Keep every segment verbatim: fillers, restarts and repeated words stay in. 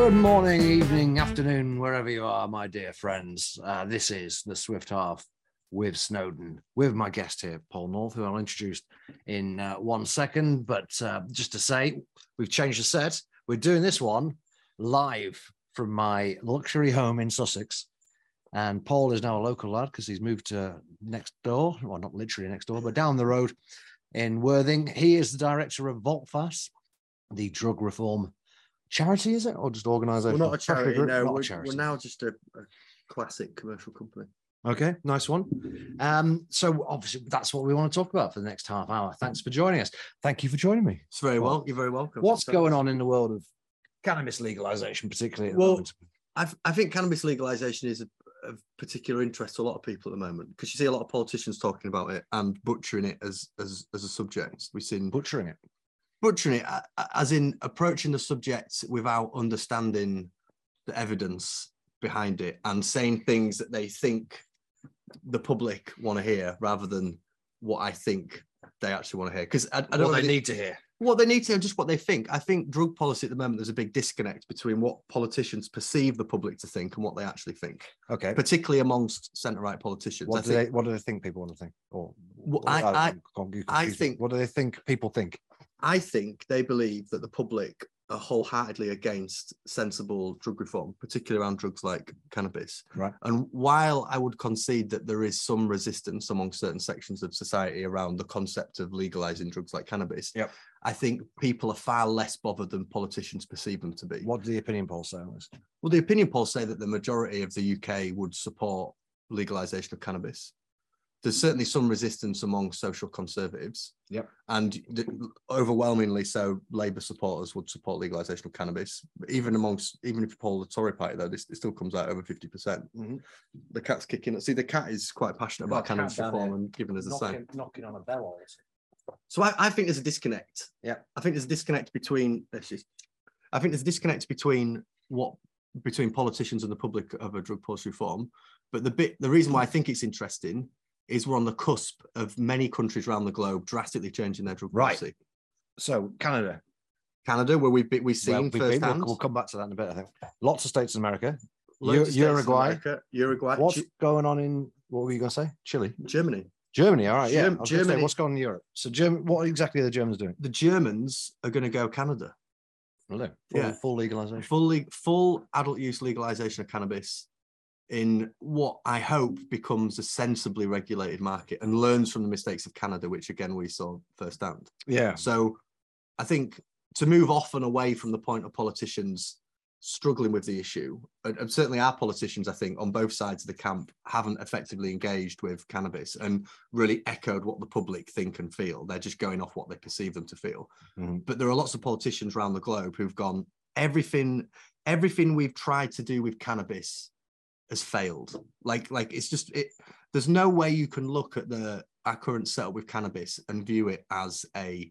Good morning, evening, afternoon, wherever you are, my dear friends. Uh, this is The Swift Half with Snowden, with my guest here, Paul North, who I'll introduce in uh, one second. But uh, just to say, we've changed the set. We're doing this one live from my luxury home in Sussex. And Paul is now a local lad because he's moved to next door. Well, not literally next door, but down the road in Worthing. He is the director of VolteFace, the drug reform charity, is it? Or just organisation? We're not a charity, no. Not we're, a charity. We're now just a, a classic commercial company. Okay, nice one. Um, so obviously that's what we want to talk about for the next half hour. Thanks for joining us. Thank you for joining me. It's very well. well. You're very welcome. What's Thanks. going on in the world of cannabis legalisation, particularly? At well, the moment? I've, I think cannabis legalisation is a of particular interest to a lot of people at the moment, because you see a lot of politicians talking about it and butchering it as as as a subject. We've seen butchering it, butchering it as in approaching the subject without understanding the evidence behind it and saying things that they think the public want to hear rather than what I think they actually want to hear. Because I, I don't what really, they need to hear. What they need to hear, just what they think. I think drug policy at the moment, there's a big disconnect between what politicians perceive the public to think and what they actually think. Okay. Particularly amongst centre-right politicians. What, I do think, they, what do they think people want to think? Or well, I, I, I think. What do they think people think? I think they believe that the public are wholeheartedly against sensible drug reform, particularly around drugs like cannabis. Right. And while I would concede that there is some resistance among certain sections of society around the concept of legalizing drugs like cannabis, yep, I think people are far less bothered than politicians perceive them to be. What do the opinion polls say? Well, the opinion polls say that the majority of the U K would support legalization of cannabis. There's certainly some resistance among social conservatives. Yep. And overwhelmingly so, Labour supporters would support legalisation of cannabis. Even amongst, even if you poll the Tory party, though, this, it still comes out over fifty percent. Mm-hmm. The cat's kicking. See, the cat is quite passionate about cannabis reform and giving us a say. Knocking on a bell, or is it? So I, I think there's a disconnect. Yeah. I think there's a disconnect between, let's just, I think there's a disconnect between what, between politicians and the public of a drug policy reform. But the bit, the reason why I think it's interesting is we're on the cusp of many countries around the globe drastically changing their drug policy. Right. So Canada. Canada, where we've, been, we've seen well, we've firsthand. Been, we'll come back to that in a bit, I think. Lots of states in America. U- states Uruguay. In America, Uruguay. What's G- going on in, what were you going to say? Chile? Germany. Germany, all right, yeah. Germ- Germany. Say, what's going on in Europe? So Germ- what exactly are the Germans doing? The Germans are going to go Canada. Really? Full, yeah. Full legalisation. Full, le- full adult use legalisation of cannabis, in what I hope becomes a sensibly regulated market and learns from the mistakes of Canada, which again we saw firsthand. Yeah. So I think to move off and away from the point of politicians struggling with the issue, and certainly our politicians, I think, on both sides of the camp haven't effectively engaged with cannabis and really echoed what the public think and feel. They're just going off what they perceive them to feel. Mm-hmm. But there are lots of politicians around the globe who've gone, everything, everything we've tried to do with cannabis has failed. Like, like it's just, it, there's no way you can look at the our current setup with cannabis and view it as a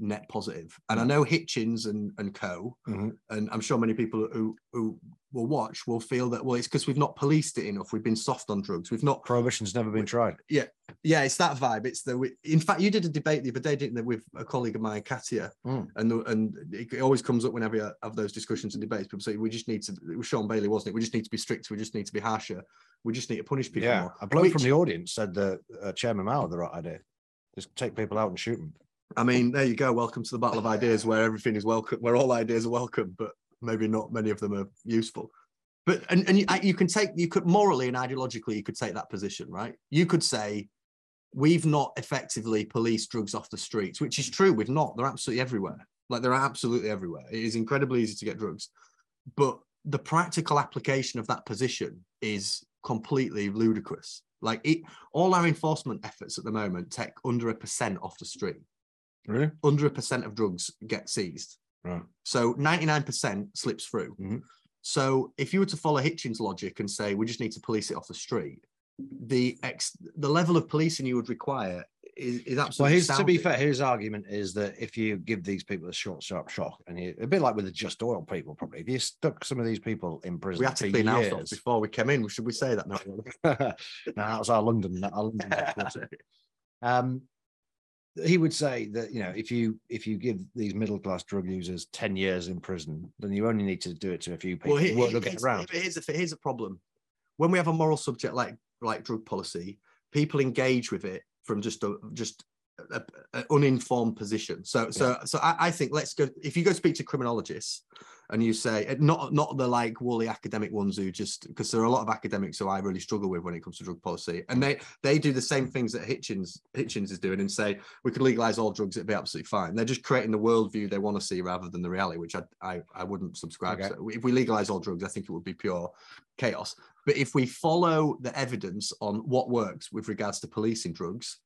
net positive. And I know Hitchens and, and co, mm-hmm, and I'm sure many people who, who will watch will feel that, well, it's because we've not policed it enough. We've been soft on drugs. We've not. Prohibition's never been tried. Yeah. Yeah. It's that vibe. It's the, we, in fact, you did a debate the other day, didn't you, with a colleague of mine, Katia, mm. and the, and it always comes up whenever you have those discussions and debates. People say, we just need to, it was Sean Bailey, wasn't it? We just need to be strict. We just need to be harsher. We just need to punish people yeah. more. A bloke Which, from the audience said that uh, Chairman Mao had the right idea. Just take people out and shoot them. I mean, there you go. Welcome to the battle of ideas, where everything is welcome, where all ideas are welcome, but maybe not many of them are useful. But and, and you, you can take, you could morally and ideologically, you could take that position, right? You could say, we've not effectively policed drugs off the streets, which is true. We've not. They're absolutely everywhere. Like they're absolutely everywhere. It is incredibly easy to get drugs, but the practical application of that position is completely ludicrous. Like it, all our enforcement efforts at the moment take under a percent off the street. Really? Under a percent of drugs get seized. Right. So ninety-nine percent slips through. Mm-hmm. So if you were to follow Hitchens' logic and say, we just need to police it off the street, the ex- the level of policing you would require is, is absolutely well, his, to be fair, his argument is that if you give these people a short, sharp shock, and you, a bit like with the Just Oil people, probably, if you stuck some of these people in prison, we had to clean our stuff before we came in. Should we say that now? No, that was our London. Our London um, he would say that, you know, if you if you give these middle class drug users ten years in prison, then you only need to do it to a few people. Well, here, who won't look it around. Here's the here's the problem. When we have a moral subject like like drug policy, people engage with it from just a, just an uninformed position. So yeah. so so I, I think let's go. If you go speak to criminologists, and you say not not the like woolly academic ones who just, because there are a lot of academics who I really struggle with when it comes to drug policy, and they they do the same things that Hitchens Hitchens is doing and say we could legalize all drugs, it'd be absolutely fine. They're just creating the worldview they want to see rather than the reality, which I I, I wouldn't subscribe okay. to. If we legalize all drugs, I think it would be pure chaos. But if we follow the evidence on what works with regards to policing drugs,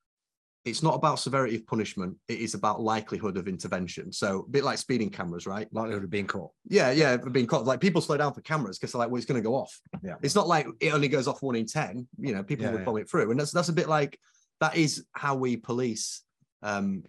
it's not about severity of punishment. It is about likelihood of intervention. So a bit like speeding cameras, right? Likelihood of being caught. Yeah, yeah, being caught. Like people slow down for cameras because they're like, well, it's going to go off. Yeah. It's not like it only goes off one in ten. You know, people yeah, would yeah. bomb it through. And that's that's a bit like, that is how we police um,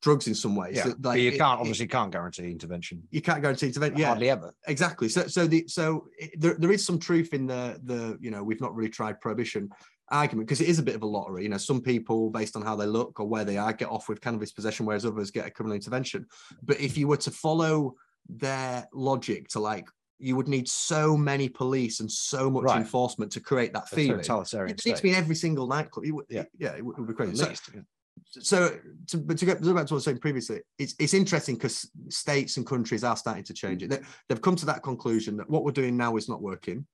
drugs in some ways. Yeah. So, like, but you can't, it, obviously it, can't guarantee intervention. You can't guarantee intervention. Yeah. Hardly ever. Exactly. So so the so it, there, there is some truth in the, the, you know, we've not really tried prohibition argument, because it is a bit of a lottery. You know, some people, based on how they look or where they are, get off with cannabis possession, whereas others get a criminal intervention. But if you were to follow their logic to, like, you would need so many police and so much right. enforcement to create that feeling. Totalitarian it needs to be in every single nightclub. It would, yeah. yeah, it would, it would be crazy. So, yeah. so to, but to get back to what I was saying previously, it's it's interesting because states and countries are starting to change it. They, they've come to that conclusion that what we're doing now is not working.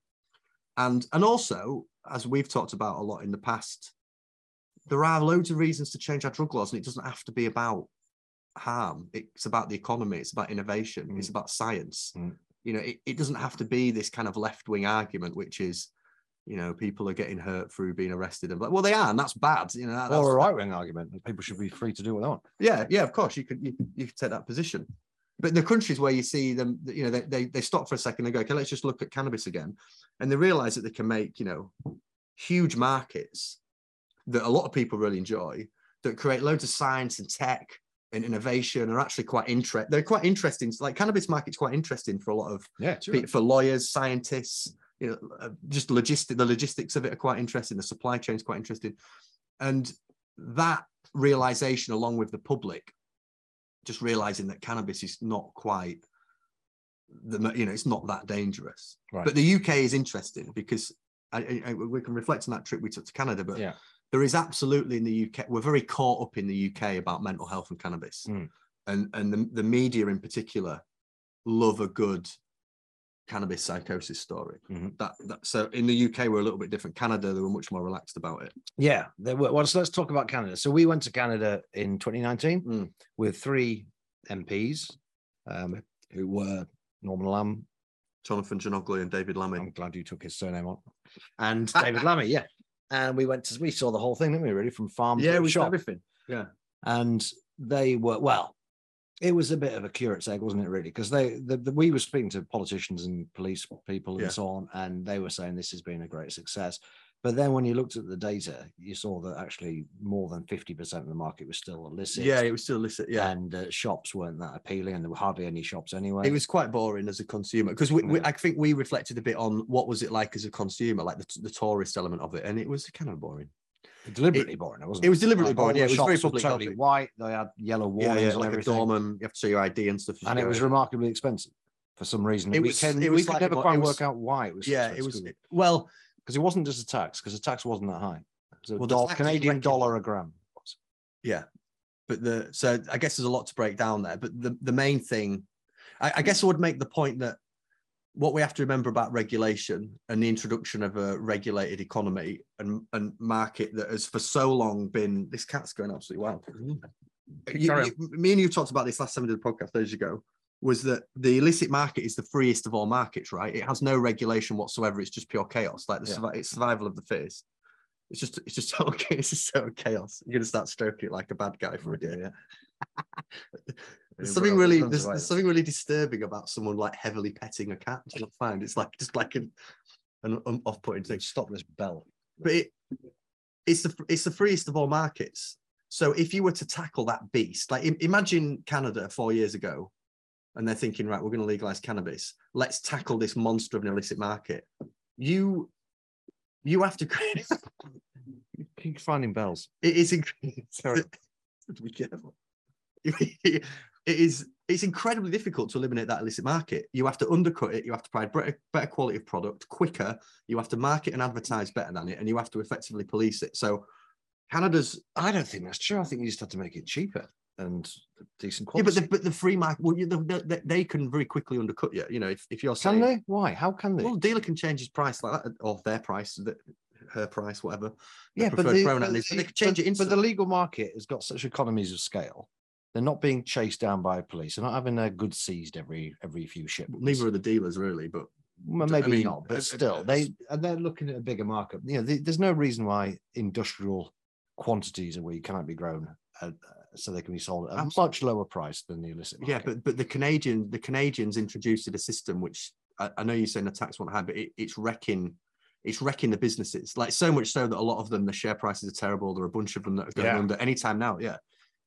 And and also, as we've talked about a lot in the past, there are loads of reasons to change our drug laws, and it doesn't have to be about harm. It's about the economy. It's about innovation. Mm. It's about science. Mm. You know, it, it doesn't have to be this kind of left-wing argument, which is, you know, people are getting hurt through being arrested. And, well, they are, and that's bad. You know, that's, or a right-wing argument that people should be free to do what they want. Yeah, yeah, of course. You could, you, you could take that position. But the countries where you see them, you know, they, they they stop for a second, they go, okay, let's just look at cannabis again. And they realize that they can make, you know, huge markets that a lot of people really enjoy, that create loads of science and tech and innovation, are actually quite interesting. They're quite interesting. Like, cannabis market's quite interesting for a lot of, yeah, people, for lawyers, scientists, you know, just logistic, the logistics of it are quite interesting. The supply chain's quite interesting. And that realization, along with the public, just realizing that cannabis is not quite the, you know, it's not that dangerous. Right. But the U K is interesting because I, I, we can reflect on that trip we took to Canada, but yeah. there is absolutely in the U K, we're very caught up in the U K about mental health and cannabis. Mm. And, and the, the media in particular love a good cannabis psychosis story. Mm-hmm. that, that so in the U K we're a little bit different. Canada, they were much more relaxed about it. Yeah, they were. Well, so let's talk about Canada. So we went to Canada in twenty nineteen mm. with three M Ps um who were Norman Lamb, Jonathan Ginocle, and David Lammy. I'm glad you took his surname on. And David Lammy, yeah. And we went to we saw the whole thing, didn't we? Really, from farm yeah, to we shop. Saw everything. Yeah, and they were well. It was a bit of a curate's egg, wasn't it, really? Because they, the, the, we were speaking to politicians and police people and yeah. so on, and they were saying this has been a great success. But then when you looked at the data, you saw that actually more than fifty percent of the market was still illicit. Yeah, it was still illicit, yeah. And uh, shops weren't that appealing, and there were hardly any shops anyway. It was quite boring as a consumer, because we, we, I think we reflected a bit on what was it like as a consumer, like the, the tourist element of it, and it was kind of boring. Deliberately it, boring, wasn't it? It was deliberately like, boring. Yeah, it was very public. Totally white. They had yellow warnings. Yeah, yeah, like a doorman. You have to show your I D and stuff. And it was remarkably expensive for some reason. It was. We can, it was we like could never quite work out why it was. Yeah, it was. It, well, because it wasn't just a tax, because the tax wasn't that high. So well, dollar, Canadian dollar a gram. Yeah, but the so I guess there's a lot to break down there. But the the main thing, I, I guess, I would make the point that what we have to remember about regulation and the introduction of a regulated economy and, and market that has for so long been, this cat's going absolutely wild. You, you, me and you talked about this last time we did the podcast, days ago, was that the illicit market is the freest of all markets, right? It has no regulation whatsoever. It's just pure chaos. Like the yeah. it's survival of the fittest. It's just, it's just total, it's just total chaos. You're going to start stroking it like a bad guy for a day. Yeah. There's something really, there's, there's something really disturbing about someone like heavily petting a cat. Do you not find it's like just like an, an off-putting thing? Stop this bell. But it, it's the it's the freest of all markets. So if you were to tackle that beast, like imagine Canada four years ago, and they're thinking, right, we're going to legalize cannabis. Let's tackle this monster of an illicit market. You, you have to create. Keep finding bells. It is incredible. to be careful. It is, it's incredibly difficult to eliminate that illicit market. You have to undercut it. You have to provide better, better quality of product quicker. You have to market and advertise better than it, and you have to effectively police it. So Canada's, I don't think that's true. I think you just have to make it cheaper and decent quality. Yeah, but the, but the free market, well, you, the, the, they can very quickly undercut you. You know, if, if you're saying... Can they? Why? How can they? Well, the dealer can change his price like that, or their price, the, her price, whatever. Yeah, but, the, but, is, they, they can change but, it but the legal market has got such economies of scale. They're not being chased down by police. They're not having their goods seized every every few shipments. Neither are the dealers, really, but... Well, maybe I mean, not, but still. they And they're looking at a bigger market. You know, they, there's no reason why industrial quantities of weed cannot be grown at, so they can be sold at a much lower price than the illicit market. Yeah, but but the Canadian the Canadians introduced a system which I, I know you're saying the tax won't have, but it, it's wrecking it's wrecking the businesses, like so much so that a lot of them, the share prices are terrible. There are a bunch of them that are going yeah. under any time now. Yeah,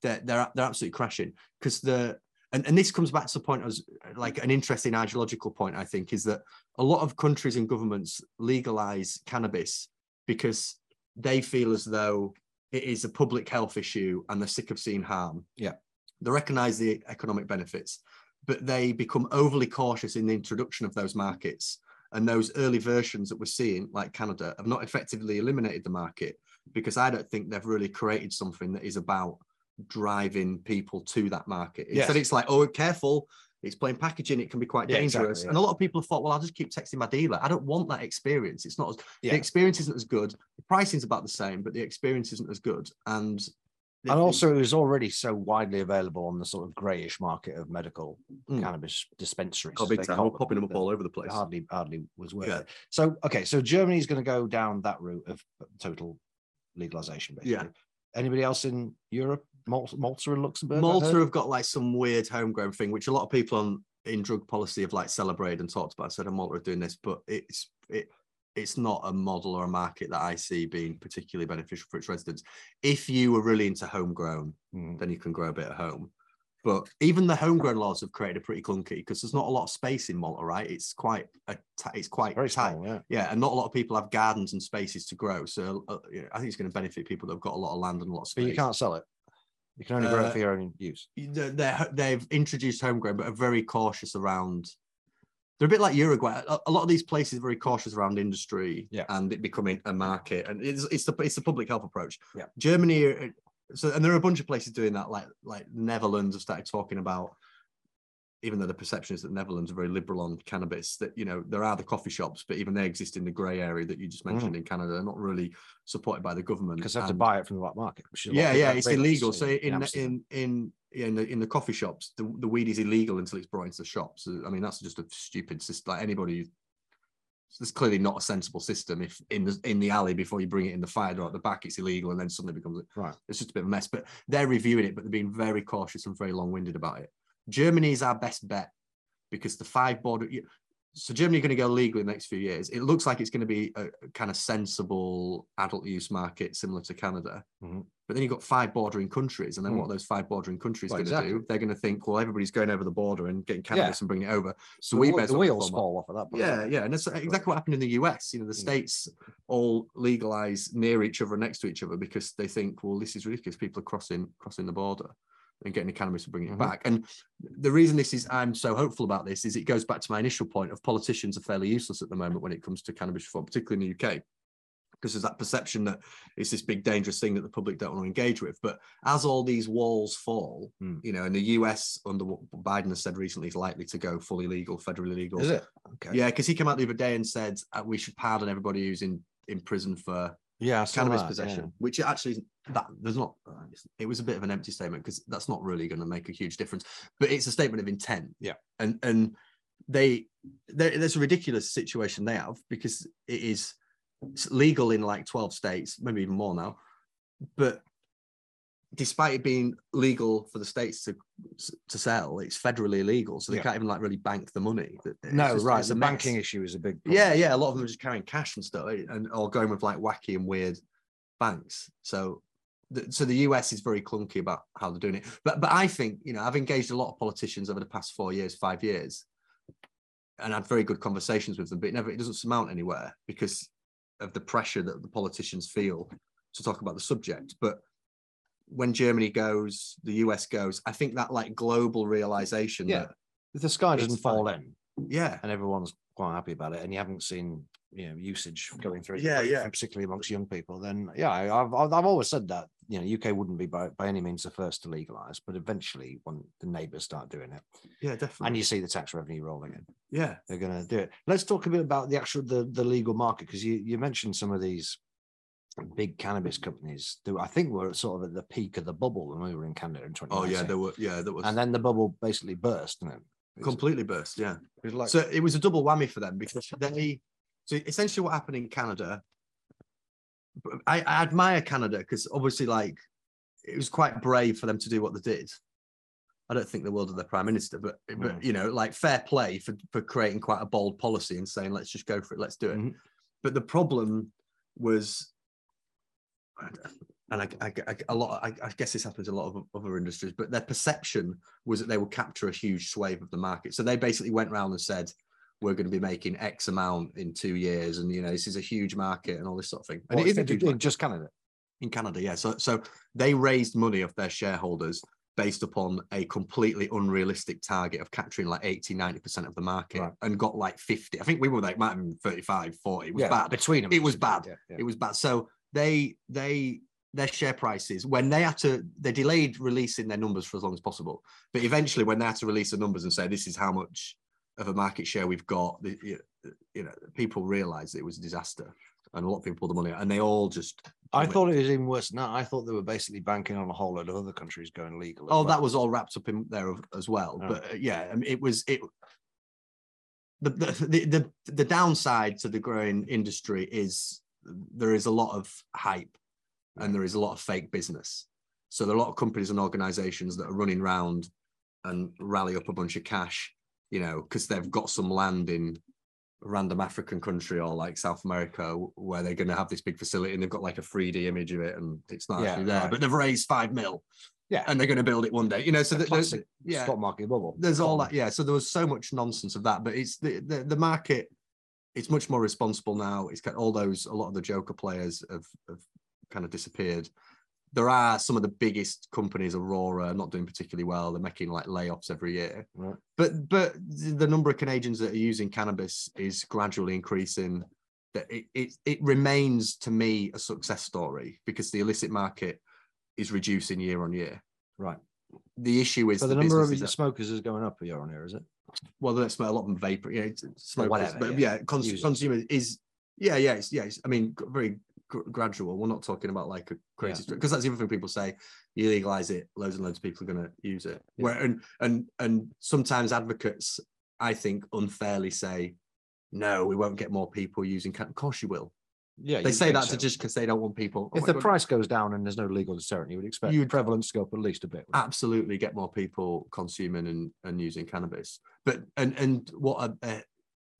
they're they're they're absolutely crashing because the and, and this comes back to the point as like an interesting ideological point. I think is that a lot of countries and governments legalize cannabis because they feel as though it is a public health issue and they're sick of seeing harm. Yeah. They recognize the economic benefits, but they become overly cautious in the introduction of those markets. And those early versions that we're seeing, like Canada, have not effectively eliminated the market because I don't think they've really created something that is about driving people to that market. Yes. Instead, it's like, oh, careful, it's plain packaging, it can be quite yeah, dangerous. Exactly, yeah. And a lot of people have thought, well, I'll just keep texting my dealer. I don't want that experience. It's not as, yeah. the experience isn't as good. The pricing's about the same, but the experience isn't as good. And and also it was already so widely available on the sort of greyish market of medical mm. cannabis dispensaries. Oh, big time. We're popping them up all over the place. Hardly, hardly was worth yeah. it. So, okay, so Germany's going to go down that route of total legalization, basically. Yeah. Anybody else in Europe? Malta, Malta and Luxembourg? Malta have got like some weird homegrown thing, which a lot of people on in drug policy have like celebrated and talked about. Said, oh, Malta are doing this, but it's it it's not a model or a market that I see being particularly beneficial for its residents. If you were really into homegrown, mm. then you can grow a bit at home. But even the homegrown laws have created a pretty clunky because there's not a lot of space in Malta, right? It's quite a it's quite it's very tight, small, yeah. yeah. And not a lot of people have gardens and spaces to grow. So uh, you know, I think it's going to benefit people that have got a lot of land and a lot of space. But you can't sell it. You can only grow uh, for your own use. They've introduced homegrown, but are very cautious around. They're a bit like Uruguay. A, a lot of these places are very cautious around industry yeah. and it becoming a market. And it's it's the it's the public health approach. Yeah. Germany. So, and there are a bunch of places doing that, like like Netherlands have started talking about, even though the perception is that Netherlands are very liberal on cannabis, that, you know, there are the coffee shops, but even they exist in the grey area that you just mentioned mm. in Canada. They're not really supported by the government. Because they have and, to buy it from the black market. Which is yeah, yeah, it's illegal. So in, in, in, in, the, in the coffee shops, the, the weed is illegal until it's brought into the shops. So, I mean, that's just a stupid system. Like anybody, there's clearly not a sensible system if in the, in the alley before you bring it in the fire or at the back it's illegal and then suddenly becomes right. It's just a bit of a mess. But they're reviewing it, but they're being very cautious and very long-winded about it. Germany is our best bet because the five border. So Germany are going to go legal in the next few years. It looks like it's going to be a kind of sensible adult use market similar to Canada. Mm-hmm. But then you've got five bordering countries. And then mm-hmm. what are those five bordering countries well, going to exactly. do? They're going to think, well, everybody's going over the border and getting cannabis yeah. and bringing it over. So the we better. The wheels fall off at that point. Yeah, yeah. And that's exactly what happened in the U S. You know, the mm-hmm. states all legalize near each other and next to each other because they think, well, this is ridiculous. People are crossing, crossing the border and getting the cannabis to bring it mm-hmm. back. And the reason this is, I'm so hopeful about this is it goes back to my initial point of politicians are fairly useless at the moment when it comes to cannabis reform, particularly in the U K, because there's that perception that it's this big dangerous thing that the public don't want to engage with. But as all these walls fall, mm. you know, and the U S under what Biden has said recently is likely to go fully legal, federally legal. Is it? Okay. Yeah, because he came out the other day and said uh, we should pardon everybody who's in, in prison for yeah, cannabis that, possession, yeah. which actually that there's not. It was a bit of an empty statement because that's not really going to make a huge difference. But it's a statement of intent. Yeah, and and they there's a ridiculous situation they have because it is it's legal in like twelve states, maybe even more now. But despite it being legal for the states to to sell, it's federally illegal, so they yeah. can't even like really bank the money. It's no, just, right. The banking issue is a big problem. Yeah, yeah. A lot of them are just carrying cash and stuff, and or going with like wacky and weird banks. So, the, so the U S is very clunky about how they're doing it. But, but I think you know I've engaged a lot of politicians over the past four years, five years, and had very good conversations with them. But it never it doesn't surmount anywhere because of the pressure that the politicians feel to talk about the subject. But when Germany goes, the U S goes, I think that like global realization yeah. that the sky doesn't fall in. Yeah. And everyone's quite happy about it. And you haven't seen, you know, usage going through, yeah, yeah. particularly amongst young people. Then, yeah, I've, I've always said that, you know, U K wouldn't be by, by any means the first to legalize, but eventually when the neighbors start doing it. Yeah, definitely. And you see the tax revenue rolling in. Yeah. They're going to do it. Let's talk a bit about the actual, the, the legal market, because you, you mentioned some of these big cannabis companies that I think were sort of at the peak of the bubble when we were in Canada in twenty nineteen. Oh, yeah, there were, yeah, there was. And then the bubble basically burst, didn't it? Completely burst, yeah. It was like... So it was a double whammy for them, because they, so essentially what happened in Canada, I, I admire Canada because obviously, like, it was quite brave for them to do what they did. I don't think the world of their prime minister, but, mm. but you know, like, fair play for, for creating quite a bold policy and saying, let's just go for it, let's do it. Mm-hmm. But the problem was, and I, I, I, a lot, I, I guess this happens in a lot of other industries, but their perception was that they would capture a huge swathe of the market. So they basically went around and said, we're going to be making X amount in two years. And, you know, this is a huge market and all this sort of thing. And it isn't just Canada. In Canada, yeah. So, so they raised money off their shareholders based upon a completely unrealistic target of capturing like eighty, ninety percent of the market, right. and got like fifty. I think we were like, might have been thirty-five, forty. It was yeah, bad. Between them. It was bad. Yeah, yeah. It was bad. So they, they, their share prices, when they had to, they delayed releasing their numbers for as long as possible. But eventually when they had to release the numbers and say, this is how much of a market share we've got, you know, people realized it was a disaster. And a lot of people pulled the money out, and they all just... I went. Thought it was even worse than that. I thought they were basically banking on a whole load of other countries going legal. Oh, well. That was all wrapped up in there as well. Oh. But uh, yeah, I mean, it was... it. The, the, the, the downside to the growing industry is there is a lot of hype. And there is a lot of fake business. So there are a lot of companies and organizations that are running around and rally up a bunch of cash, you know, because they've got some land in a random African country or like South America where they're going to have this big facility and they've got like a three D image of it and it's not yeah, actually there, right. but they've raised five mil. Yeah. And they're going to build it one day, you know, so that there's yeah, stock market bubble. There's all that. Yeah. So there was so much nonsense of that, but it's the, the, the market, it's much more responsible now. It's got all those, a lot of the joker players have, have kind of disappeared. There are some of the biggest companies, Aurora, not doing particularly well. They're making like layoffs every year. Right. But but the number of Canadians that are using cannabis is gradually increasing. That it, it it remains to me a success story because the illicit market is reducing year on year. Right. The issue is so the, the number of smokers is going up year on year, is it? Well, they don't smoke, a lot of them vapor. Yeah, smoke. Whatever, but yeah, yeah cons- consumer is. Yeah, yeah, it's, yeah. It's, I mean, very. gradual. We're not talking about like a crazy yeah. because that's the other thing people say, you legalize it, loads and loads of people are going to use it. Yeah. Where and and and sometimes advocates, I think, unfairly say, no, we won't get more people using cannabis. Of course you will. Yeah, they say that so. to just because they don't want people. If oh the God. price goes down and there's no legal deterrent, you would expect you'd prevalence to go up at least a bit. Absolutely, get more people consuming and, and using cannabis. But and and what a, a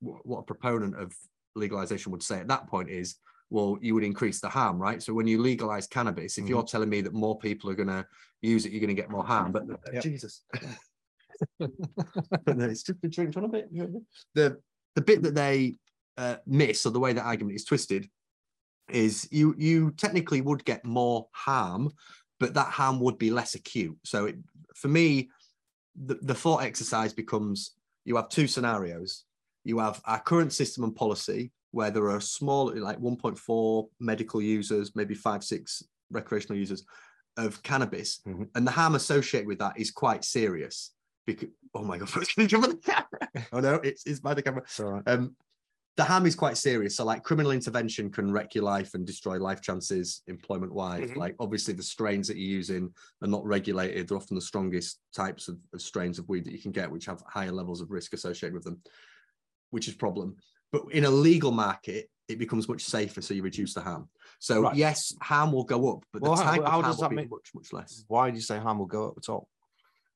what a proponent of legalization would say at that point is, well, you would increase the harm, right? So when you legalize cannabis, if mm-hmm. you're telling me that more people are going to use it, you're going to get more harm. But uh, yep. Jesus, it's just been drinked on a bit. The the bit that they uh, miss, or the way that argument is twisted, is you you technically would get more harm, but that harm would be less acute. So it, for me, the, the thought exercise becomes: you have two scenarios. You have our current system and policy, where there are small, like one point four medical users, maybe five, six recreational users of cannabis. Mm-hmm. And the harm associated with that is quite serious. Because, oh my God, what's going to jump on the camera? Oh no, it's, it's by the camera. It's all right. Um, the harm is quite serious. So like criminal intervention can wreck your life and destroy life chances employment-wise. Mm-hmm. Like obviously the strains that you're using are not regulated. They're often the strongest types of, of strains of weed that you can get, which have higher levels of risk associated with them, which is a problem. But in a legal market, it becomes much safer, so you reduce the harm. So right. yes, harm will go up, but well, the type how, how of harm does that will mean? be much, much less. Why do you say harm will go up at all?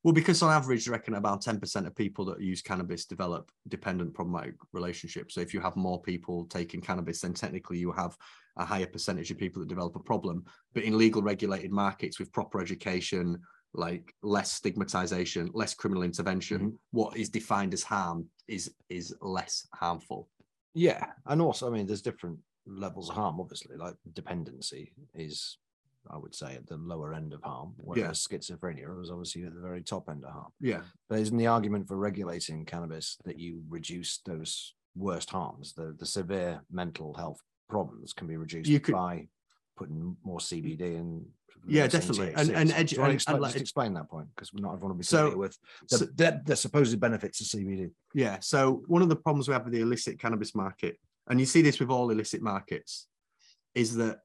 Well, because on average, I reckon about ten percent of people that use cannabis develop dependent problematic relationships. So if you have more people taking cannabis, then technically you have a higher percentage of people that develop a problem. But in legal regulated markets with proper education, like less stigmatization, less criminal intervention, mm-hmm. what is defined as harm is is less harmful. Yeah, and also, I mean, there's different levels of harm, obviously, like dependency is I would say, at the lower end of harm, whereas yeah. schizophrenia was obviously at the very top end of harm. Yeah. But isn't the argument for regulating cannabis that you reduce those worst harms, the, the severe mental health problems can be reduced you could, by putting more C B D in? Yeah, definitely. And, and, edu- so and, and, explain, and like, explain that point, because we're not everyone will be familiar so, with the, so, the, the supposed benefits of C B D. Yeah. So one of the problems we have with the illicit cannabis market, and you see this with all illicit markets, is that,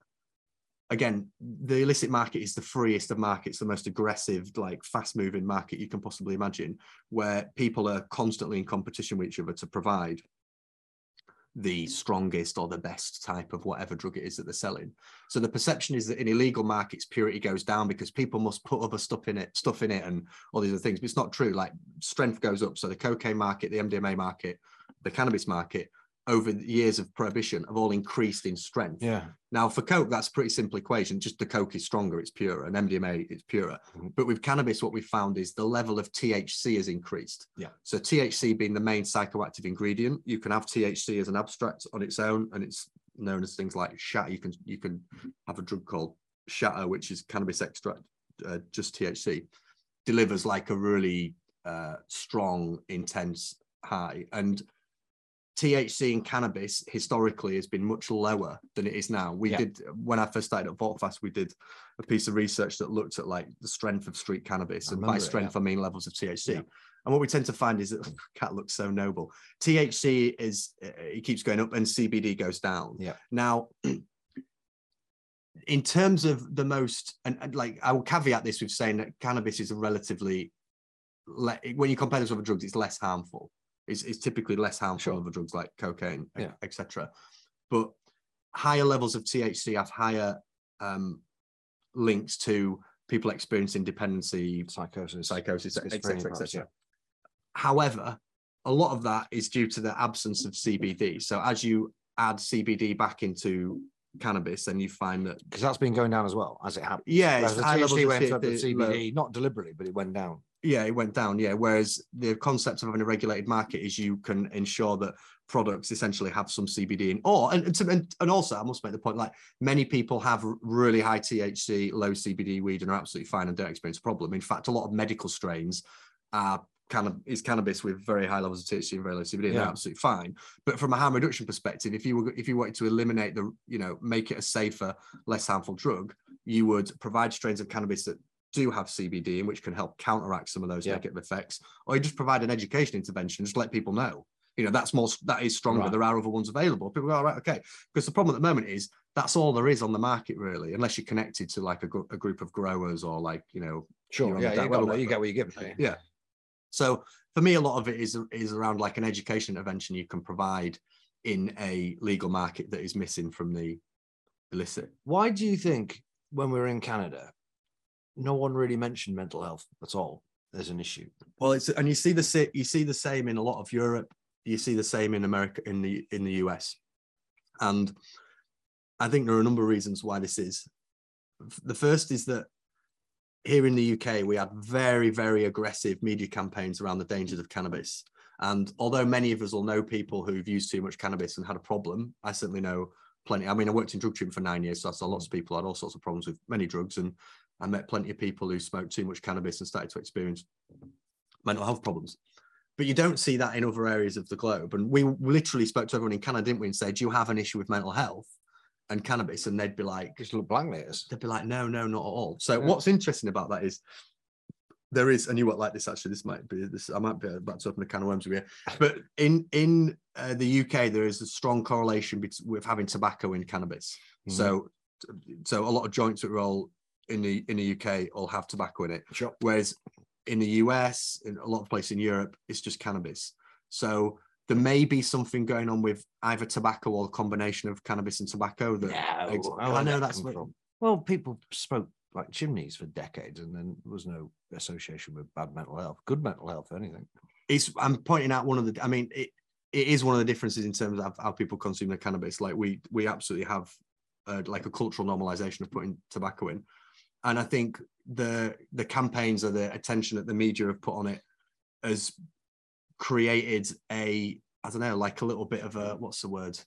again, the illicit market is the freest of markets, the most aggressive, like fast-moving market you can possibly imagine, where people are constantly in competition with each other to provide the strongest or the best type of whatever drug it is that they're selling. So the perception is that in illegal markets, purity goes down because people must put other stuff in it, stuff in it, and all these other things. But it's not true. Like, strength goes up. So the cocaine market, the M D M A market, the cannabis market, over the years of prohibition, have all increased in strength. Yeah. Now, for coke, that's a pretty simple equation. Just the coke is stronger, it's purer, and M D M A, it's purer. Mm-hmm. But with cannabis, what we found is the level of T H C has increased. Yeah. So T H C being the main psychoactive ingredient, you can have T H C as an abstract on its own, and it's known as things like shatter. You can you can have a drug called shatter, which is cannabis extract, uh, just T H C, delivers like a really uh, strong, intense high. And T H C in cannabis historically has been much lower than it is now. We yeah. did, when I first started at VolteFace, we did a piece of research that looked at like the strength of street cannabis. I and by strength, it, yeah. I mean levels of T H C. Yeah. And what we tend to find is that cat looks so noble. T H C is, it keeps going up and C B D goes down. Yeah. Now, in terms of the most, and, and like I will caveat this with saying that cannabis is a relatively, le- when you compare this with other drugs, it's less harmful. Is, is typically less harmful than sure. other drugs like cocaine, yeah. et cetera. But higher levels of T H C have higher um, links to people experiencing dependency, psychosis, psychosis, et cetera, et cetera. However, a lot of that is due to the absence of C B D. So as you add C B D back into cannabis, then you find that, because that's been going down as well as it happened. Yeah, it's the T H C went up with C B D, not deliberately, but it went down. Yeah, it went down, yeah. Whereas the concept of having a regulated market is you can ensure that products essentially have some C B D in. Or, and, and, and also, I must make the point, like, many people have really high T H C, low C B D weed and are absolutely fine and don't experience a problem. In fact, a lot of medical strains are Canna- is cannabis with very high levels of T H C and very low C B D, and yeah. they're absolutely fine. But from a harm reduction perspective, if you were, if you wanted to eliminate the, you know, make it a safer, less harmful drug, you would provide strains of cannabis that do have C B D in, which can help counteract some of those yeah. negative effects, or you just provide an education intervention, just let people know, you know, that's more, that is stronger. Right. There are other ones available. People go, all right, okay. Because the problem at the moment is that's all there is on the market, really, unless you're connected to like a, gr- a group of growers or like, you know, sure, yeah, you, got, well, you get what you give. Yeah. yeah. So for me, a lot of it is, is around like an education intervention you can provide in a legal market that is missing from the illicit. Why do you think when we were in Canada, no one really mentioned mental health at all as an issue? Well, it's, and you see the you see the same in a lot of Europe. You see the same in America, in the in the U S, and I think there are a number of reasons why this is. The first is that here in the U K, we had very very aggressive media campaigns around the dangers of cannabis. And although many of us will know people who've used too much cannabis and had a problem, I certainly know plenty. I mean, I worked in drug treatment for nine years, so I saw lots of people had all sorts of problems with many drugs, and I met plenty of people who smoked too much cannabis and started to experience mental health problems. But you don't see that in other areas of the globe. And we literally spoke to everyone in Canada, didn't we, and said, do you have an issue with mental health and cannabis? And they'd be like, just look blankly at us. They'd be like, no, no, not at all. So yeah. what's interesting about that is there is, and you won't like this, actually, this might be, this. I might be about to open a can of worms over here. But in, in uh, the U K, there is a strong correlation bet- with having tobacco in cannabis. Mm-hmm. So, so a lot of joints that roll in the in the U K all have tobacco in it, sure. whereas in the U S, in a lot of places in Europe, it's just cannabis. So there may be something going on with either tobacco or a combination of cannabis and tobacco. That no, ex- oh, I know that's what, from. Well, people smoked like chimneys for decades, and then there was no association with bad mental health, good mental health, or anything. It's I'm pointing out one of the. I mean, it it is one of the differences in terms of how people consume their cannabis. Like we we absolutely have uh, like a cultural normalization of putting tobacco in. And I think the the campaigns or the attention that the media have put on it has created a, I don't know, like a little bit of a, what's the word?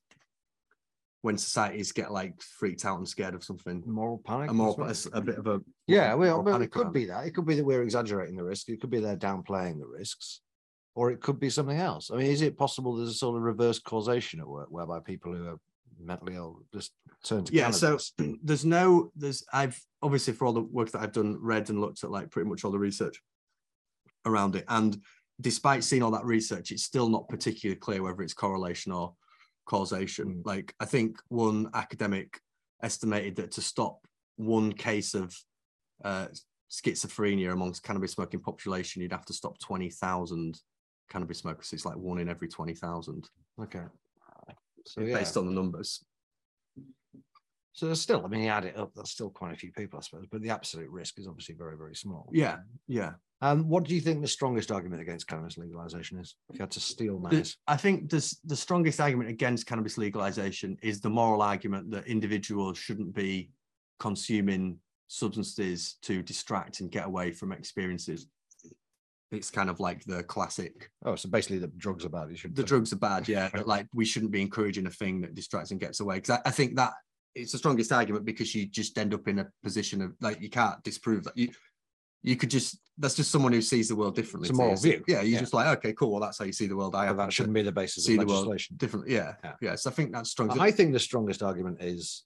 when societies get like freaked out and scared of something. Moral panic. A, moral, well. a, a bit of a yeah. Well, well it could around. be that. It could be that we're exaggerating the risk. It could be they're downplaying the risks, or it could be something else. I mean, is it possible there's a sort of reverse causation at work whereby people who are mentally ill just turn to yeah cannabis? So there's no there's I've obviously, for all the work that I've done, read and looked at like pretty much all the research around it, and despite seeing all that research, it's still not particularly clear whether it's correlation or causation. Mm. Like, I think one academic estimated that to stop one case of uh schizophrenia amongst cannabis smoking population, you'd have to stop twenty thousand cannabis smokers. It's like one in every twenty thousand. Okay. So yeah. Based on the numbers. So there's still, I mean, you add it up, that's still quite a few people, I suppose, but the absolute risk is obviously very, very small. Yeah, yeah. Um, what do you think the strongest argument against cannabis legalization is? If you had to steal that. I think this, the strongest argument against cannabis legalization is the moral argument that individuals shouldn't be consuming substances to distract and get away from experiences. It's kind of like the classic. Oh, so basically the drugs are bad. You should. The drugs are bad, yeah. Like, we shouldn't be encouraging a thing that distracts and gets away. Because I, I think that it's the strongest argument, because you just end up in a position of, like, you can't disprove that. You you could just, that's just someone who sees the world differently. It's a moral view. Yeah, you're yeah. just like, okay, cool. Well, that's how you see the world. I have that shouldn't be the basis see of legislation. The world differently. Yeah, yeah, yeah. So I think that's strong. I think the strongest argument is,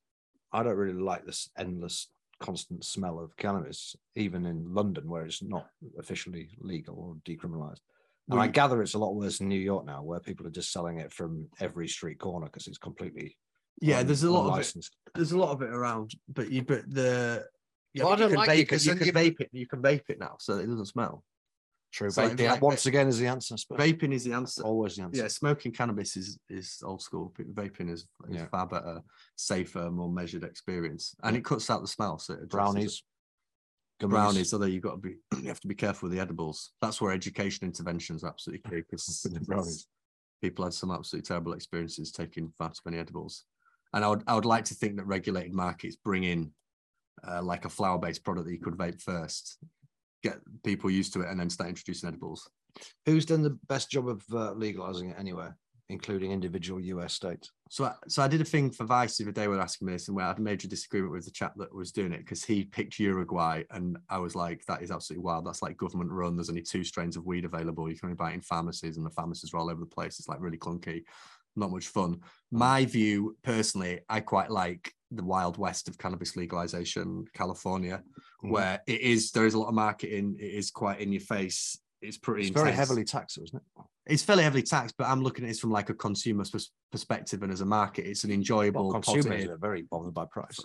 I don't really like this endless constant smell of cannabis, even in London, where it's not officially legal or decriminalized. And I gather it's a lot worse in New York now, where people are just selling it from every street corner because it's completely yeah. Un, there's a lot unlicensed. of it, there's a lot of it around, but you but the yeah, well, I don't like vape, it because you can vape it. You can vape it now, so it doesn't smell. True, so vaping like, once again is the answer. Vaping is the answer. Always the answer. Yeah, smoking cannabis is is old school. Vaping is, is yeah. far better, safer, more measured experience, and it cuts out the smell. So it brownies, it. brownies. Although you've got to be, you have to be careful with the edibles. That's where education interventions are absolutely key, because people had some absolutely terrible experiences taking far too many edibles. And I would I would like to think that regulated markets bring in uh, like a flower based product that you could vape first, get people used to it, and then start introducing edibles. Who's done the best job of uh, legalizing it anywhere, including individual U S states? So I, so I did a thing for Vice the other day, we were asking me this, and where I had a major disagreement with the chap that was doing it, because he picked Uruguay, and I was like, that is absolutely wild. That's like government run. There's only two strains of weed available. You can only buy it in pharmacies, and the pharmacies are all over the place. It's like really clunky, not much fun. My view, personally, I quite like the wild west of cannabis legalization, California, mm. where it is, there is a lot of marketing, it is quite in your face, it's pretty it's intense. Very heavily taxed, isn't it? It's fairly heavily taxed, but I'm looking at it from like a consumer perspective, and as a market, it's an enjoyable. Well, consumers are very bothered by price.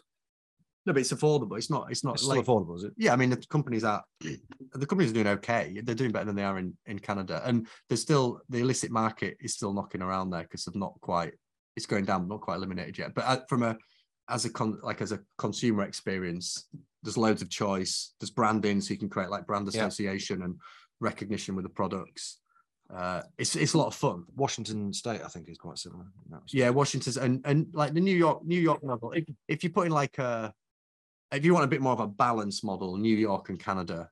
No, but it's affordable. It's not. It's not. It's still like, affordable, is it? Yeah, I mean, the companies are. The companies are doing okay. They're doing better than they are in, in Canada, and there's still the illicit market is still knocking around there, because they've not quite. It's going down, not quite eliminated yet. But from a as a con, like as a consumer experience, there's loads of choice. There's branding, so you can create like brand association yeah. and recognition with the products. Uh, it's it's a lot of fun. Washington State, I think, is quite similar. Yeah, Washington's and and like the New York New York model. If, if you put in like a If you want a bit more of a balanced model, New York and Canada,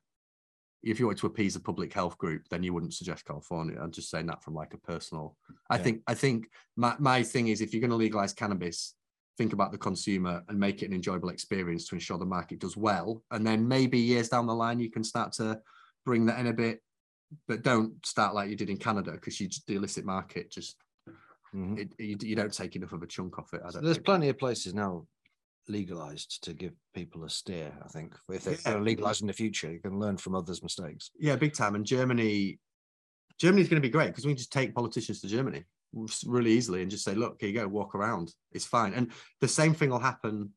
if you wanted to appease a public health group, then you wouldn't suggest California. I'm just saying that from like a personal. I yeah. think I think my, my thing is, if you're going to legalize cannabis, think about the consumer and make it an enjoyable experience to ensure the market does well. And then maybe years down the line, you can start to bring that in a bit, but don't start like you did in Canada, because you the illicit market just, mm-hmm. it, you, you don't take enough of a chunk off it. I don't so there's think. plenty of places now legalized to give people a steer. I think if they're yeah. legalized in the future, you can learn from others' mistakes. Yeah, big time. And Germany, Germany's going to be great, because we can just take politicians to Germany really easily and just say, look, here you go, walk around. It's fine. And the same thing will happen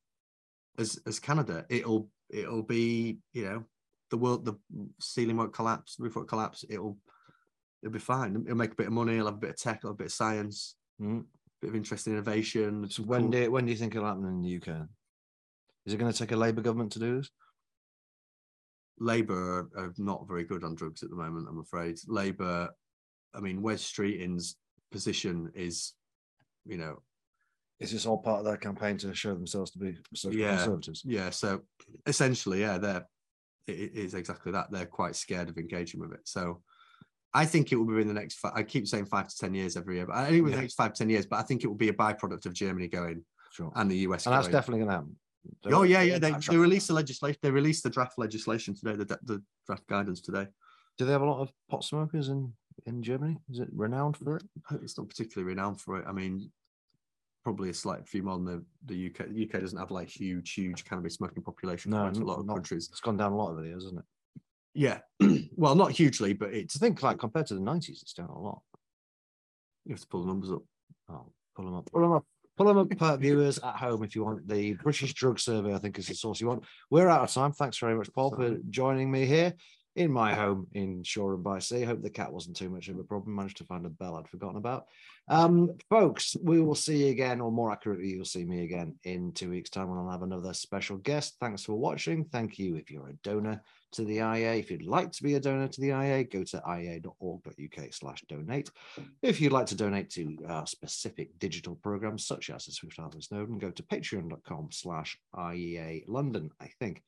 as as Canada. It'll it'll be, you know, the world, the ceiling won't collapse, roof won't collapse. It'll it'll be fine. It'll make a bit of money. It'll have a bit of tech. It'll have a bit of science. Mm. Bit of interest in innovation. So when cool. do when do you think it'll happen in the U K? Is it going to take a Labour government to do this? Labour are, are not very good on drugs at the moment, I'm afraid. Labour, I mean, Wes Streeting's position is, you know, is this all part of their campaign to show themselves to be social yeah, conservatives? Yeah. So essentially, yeah, they're it is exactly that. They're quite scared of engaging with it. So I think it will be in the next, I keep saying five to ten years every year, but I think it will be yeah. the next five to ten years, but I think it will be a byproduct of Germany going, sure. and the U S. And that's definitely going to happen. They're oh yeah, yeah. They, they released the legislation. They released the draft legislation today. The, the draft guidance today. Do they have a lot of pot smokers in in Germany? Is it renowned for it? It's not particularly renowned for it. I mean, probably a slight few more than the the U K. The U K doesn't have like huge, huge cannabis smoking population. No, quite a lot of not, countries. It's gone down a lot over the years, hasn't it? Yeah. Well, not hugely, but it's. I think like compared to the nineties, it's down a lot. You have to pull the numbers up. Oh, pull them up. Pull them up. Pull them up, viewers at home, if you want. The British Drug Survey, I think, is the source you want. We're out of time. Thanks very much, Paul, for joining me here in my home in Shoreham-by-Sea. Hope the cat wasn't too much of a problem. Managed to find a bell I'd forgotten about. Um, folks, we will see you again, or more accurately, you'll see me again in two weeks' time when I'll have another special guest. Thanks for watching. Thank you if you're a donor to the I A. If you'd like to be a donor to the I A, go to i a dot org dot u k slash donate. If you'd like to donate to uh, specific digital programs such as the Swift Half and Snowden, go to patreon dot com slash I E A London, I think.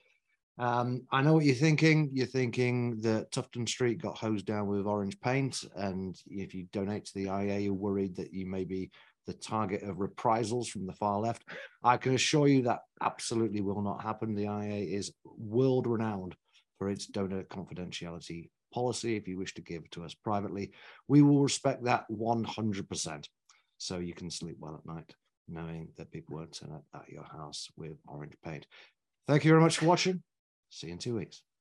Um, I know what you're thinking. You're thinking that Tufton Street got hosed down with orange paint, and if you donate to the I A, you're worried that you may be the target of reprisals from the far left. I can assure you that absolutely will not happen. The I A is world-renowned for its donor confidentiality policy. If you wish to give to us privately, we will respect that one hundred percent. So you can sleep well at night knowing that people won't turn up at your house with orange paint. Thank you very much for watching. See you in two weeks.